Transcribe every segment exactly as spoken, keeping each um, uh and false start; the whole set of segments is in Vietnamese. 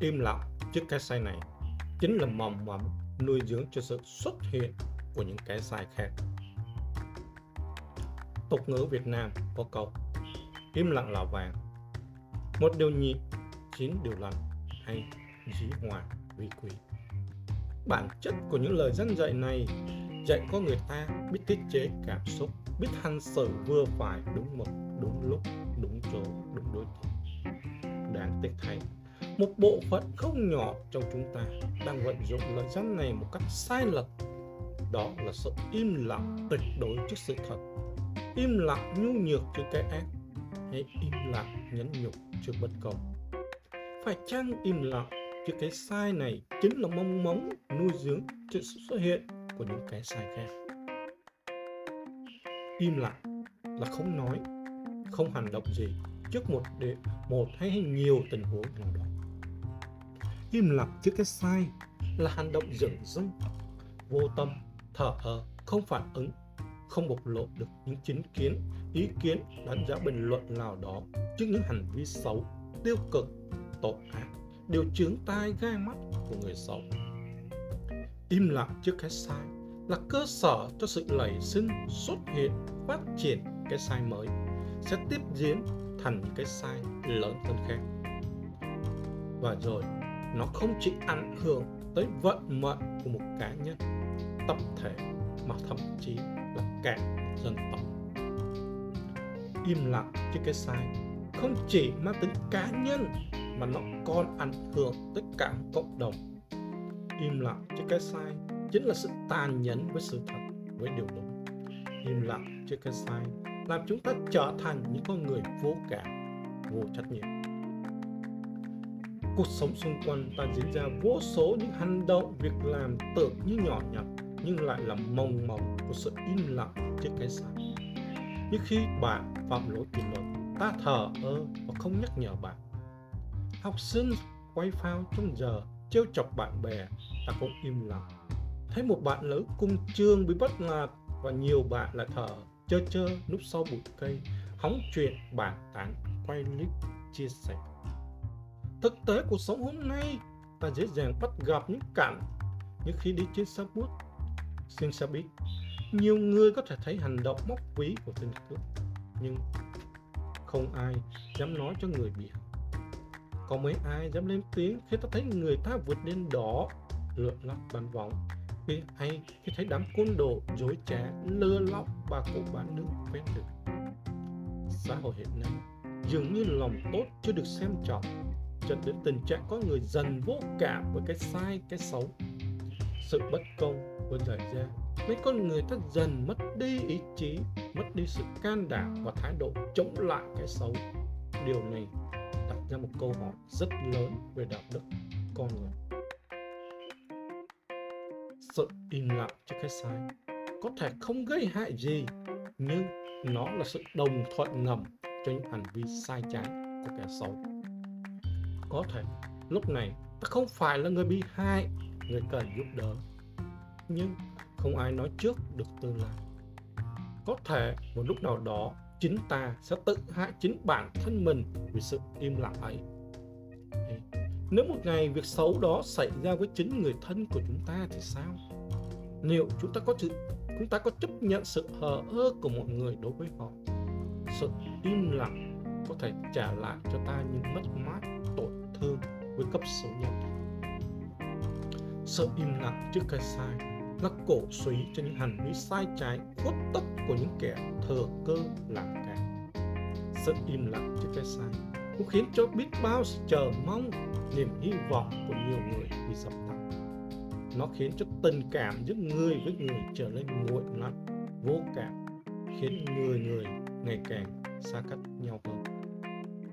im lặng trước cái sai này chính là mầm mầm nuôi dưỡng cho sự xuất hiện của những cái sai khác. Tục ngữ Việt Nam có câu im lặng là vàng, một điều nhịn, chín điều lành hay dĩ hòa vi quý. Bản chất của những lời dân dạy này dạy có người ta biết tiết chế cảm xúc, biết hành xử vừa phải, đúng mực, đúng lúc, đúng chỗ, đúng đối tượng. Đáng tiếc thay, một bộ phận không nhỏ trong chúng ta đang vận dụng lời dân này một cách sai lệch. Đó là sự im lặng tuyệt đối trước sự thật, im lặng nhu nhược trước cái ác, hay im lặng nhẫn nhục trước bất công. Phải chăng im lặng trước cái sai này chính là mong móng nuôi dưỡng sự xuất hiện của những cái sai khác? Im lặng là không nói, không hành động gì trước một đề, một hay nhiều tình huống nào đó. Im lặng trước cái sai là hành động dửng dưng, vô tâm, thờ ơ, không phản ứng, không bộc lộ được những chính kiến, ý kiến, đánh giá, bình luận nào đó trước những hành vi xấu, tiêu cực, tội ác, điều chướng tai gai mắt của người xấu. Im lặng trước cái sai là cơ sở cho sự nảy sinh, xuất hiện, phát triển cái sai mới, sẽ tiếp diễn thành những cái sai lớn hơn khác. Và rồi, nó không chỉ ảnh hưởng tới vận mệnh của một cá nhân, tập thể, mà thậm chí là cả dân tộc. Im lặng trước cái sai không chỉ mang tính cá nhân mà nó còn ảnh hưởng tới cả cộng đồng. Im lặng trước cái sai chính là sự tàn nhẫn với sự thật, với điều đúng. Im lặng trước cái sai làm chúng ta trở thành những con người vô cảm, vô trách nhiệm. Cuộc sống xung quanh ta diễn ra vô số những hành động, việc làm tưởng như nhỏ nhặt nhưng lại là mồng móng của sự im lặng trước cái sai. Như khi bạn phạm lỗi kỷ luật, ta thờ ơ và không nhắc nhở bạn. Học sinh quay phao trong giờ, trêu chọc bạn bè, ta cũng im lặng. Thấy một bạn lớn cùng trường bị bắt nạt và nhiều bạn lại thở chơ chơ núp sau bụi cây, hóng chuyện, bàn tán, quay clip, chia sẻ. Thực tế cuộc sống hôm nay, ta dễ dàng bắt gặp những cảnh như khi đi trên xe buýt, trên xe buýt, nhiều người có thể thấy hành động móc ví của tên cướp, nhưng không ai dám nói cho người bị hại. Có mấy ai dám lên tiếng khi ta thấy người ta vượt đèn đỏ, lượn lách bán võng, khi hay khi thấy đám côn đồ dối trá lừa lọc bà cụ bán nước ven đường. Xã hội hiện nay dường như lòng tốt chưa được xem trọng, dẫn đến tình trạng có người dần vô cảm với cái sai, cái xấu. Sự bất công vươn rải ra, mấy con người ta dần mất đi ý chí, mất đi sự can đảm và thái độ chống lại cái xấu. Điều này đặt ra một câu hỏi rất lớn về đạo đức con người. Sự im lặng trước cái sai có thể không gây hại gì, nhưng nó là sự đồng thuận ngầm cho những hành vi sai trái của kẻ xấu. Có thể lúc này ta không phải là người bị hại, người cần giúp đỡ, nhưng không ai nói trước được tương lai. Có thể một lúc nào đó chính ta sẽ tự hại chính bản thân mình vì sự im lặng ấy. Nếu một ngày việc xấu đó xảy ra với chính người thân của chúng ta thì sao? Liệu chúng ta có chúng ta có chấp nhận sự hờ ơ của mọi người đối với họ? Sự im lặng có thể trả lại cho ta những mất mát, tổn thương với cấp số nhân. Sự im lặng trước cái sai là cổ suý cho những hành vi sai trái, khuất tất của những kẻ thừa cơ làm càng. Sự im lặng trước cái sai cũng khiến cho biết bao sự chờ mong, niềm hy vọng của nhiều người bị dập tắt. Nó khiến cho tình cảm giữa người với người trở nên nguội lạnh, vô cảm, khiến người người ngày càng xa cách nhau hơn.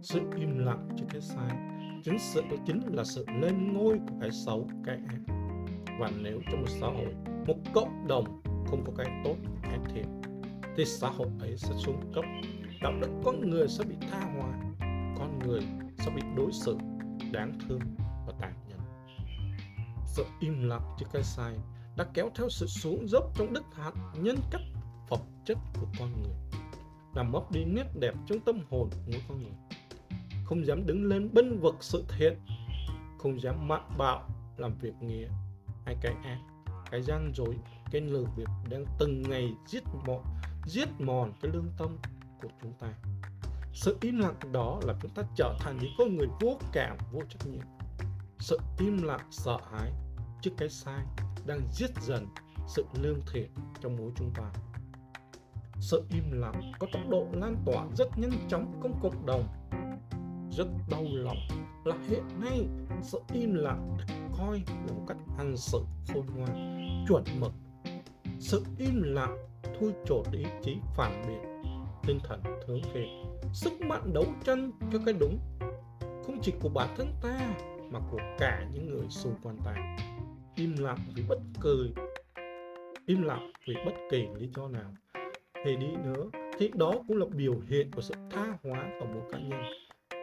Sự im lặng trước cái sai chính sự đó chính là sự lên ngôi của cái xấu, cái ác. Và nếu trong một xã hội, một cộng đồng không có cái tốt, cái thiện, thì xã hội ấy sẽ xuống cấp, đạo đức con người sẽ bị tha hóa, con người sẽ bị đối xử đáng thương và tàn nhẫn. Sự im lặng trước cái sai đã kéo theo sự xuống dốc trong đức hạnh, nhân cách, phẩm chất của con người, làm mất đi nét đẹp trong tâm hồn của con người, không dám đứng lên bênh vực sự thiện, không dám mạnh bạo làm việc nghĩa hay cái ác, cái gian dối, cái lừa bịp đang từng ngày giết mòn, giết mòn cái lương tâm của chúng ta. Sự im lặng đó là chúng ta trở thành những con người vô cảm, vô trách nhiệm. Sự im lặng sợ hãi trước cái sai đang giết dần sự lương thiện trong mỗi chúng ta. Sự im lặng có tốc độ lan tỏa rất nhanh chóng trong cộng đồng. Rất đau lòng là hiện nay sự im lặng được coi là một cách hành xử khôn ngoan, chuẩn mực. Sự im lặng thui chột ý chí phản biện, tinh thần hướng thiện, sức mạnh đấu tranh cho cái đúng, không chỉ của bản thân ta mà của cả những người xung quanh ta. Im lặng vì bất cứ im lặng vì bất kỳ lý do nào thì đi nữa, thì đó cũng là biểu hiện của sự tha hóa ở mỗi cá nhân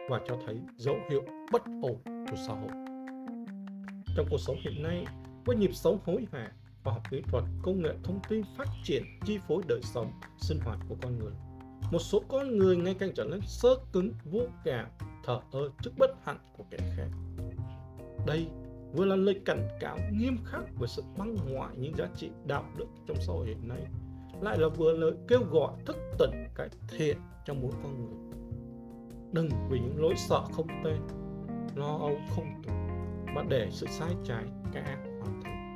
và cho thấy dấu hiệu bất ổn của xã hội. Trong cuộc sống hiện nay, với nhịp sống hối hả, khoa học kỹ thuật, công nghệ thông tin phát triển chi phối đời sống, sinh hoạt của con người, một số con người ngày càng trở nên sơ cứng, vô cảm, thờ ơ trước bất hạnh của kẻ khác. Đây vừa là lời cảnh cáo nghiêm khắc về sự băng hoại những giá trị đạo đức trong xã hội hiện nay, lại là vừa lời kêu gọi thức tỉnh cái thiện trong mỗi con người. Đừng vì những nỗi sợ không tên, lo âu không đủ, mà để sự sai trái, cái ác hoàn thành.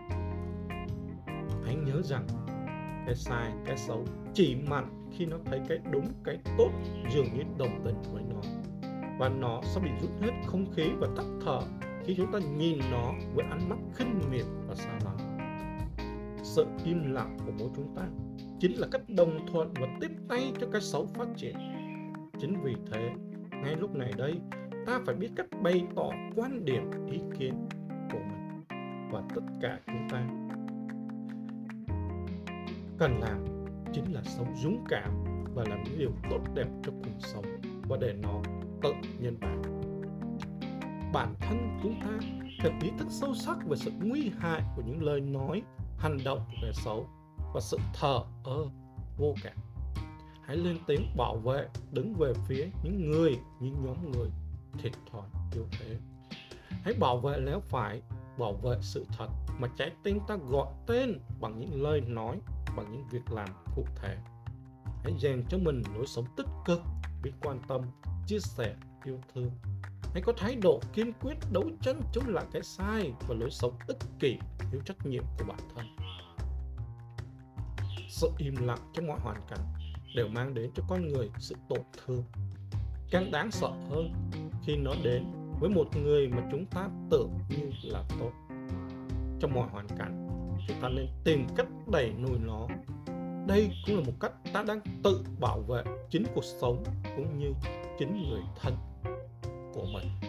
Hãy nhớ rằng cái sai, cái xấu chỉ mạnh khi nó thấy cái đúng, cái tốt dường như đồng tình với nó, và nó sẽ bị rút hết không khí và tắt thở khi chúng ta nhìn nó với ánh mắt khinh miệt và xa lánh. Sự im lặng của mỗi chúng ta chính là cách đồng thuận và tiếp tay cho cái xấu phát triển. Chính vì thế, ngay lúc này đây, ta phải biết cách bày tỏ quan điểm, ý kiến của mình, và tất cả chúng ta cần làm chính là sống dũng cảm và làm những điều tốt đẹp cho cuộc sống và để nó tự nhân bản. Bản thân chúng ta cần ý thức sâu sắc về sự nguy hại của những lời nói, hành động của kẻ xấu và sự thờ ơ, vô cảm. Hãy lên tiếng bảo vệ, đứng về phía những người, những nhóm người thiệt thòi yếu thế. Hãy bảo vệ lẽ phải, bảo vệ sự thật mà trái tim ta gọi tên bằng những lời nói, bằng những việc làm cụ thể. Hãy rèn cho mình lối sống tích cực, biết quan tâm, chia sẻ, yêu thương. Hãy có thái độ kiên quyết đấu tranh chống lại cái sai và lối sống ích kỷ, thiếu trách nhiệm của bản thân. Sự im lặng trong mọi hoàn cảnh đều mang đến cho con người sự tổn thương. Càng đáng sợ hơn khi nó đến với một người mà chúng ta tưởng như là tốt. Trong mọi hoàn cảnh, chúng ta nên tìm cách đẩy lùi nó. Đây cũng là một cách ta đang tự bảo vệ chính cuộc sống cũng như chính người thân của mình.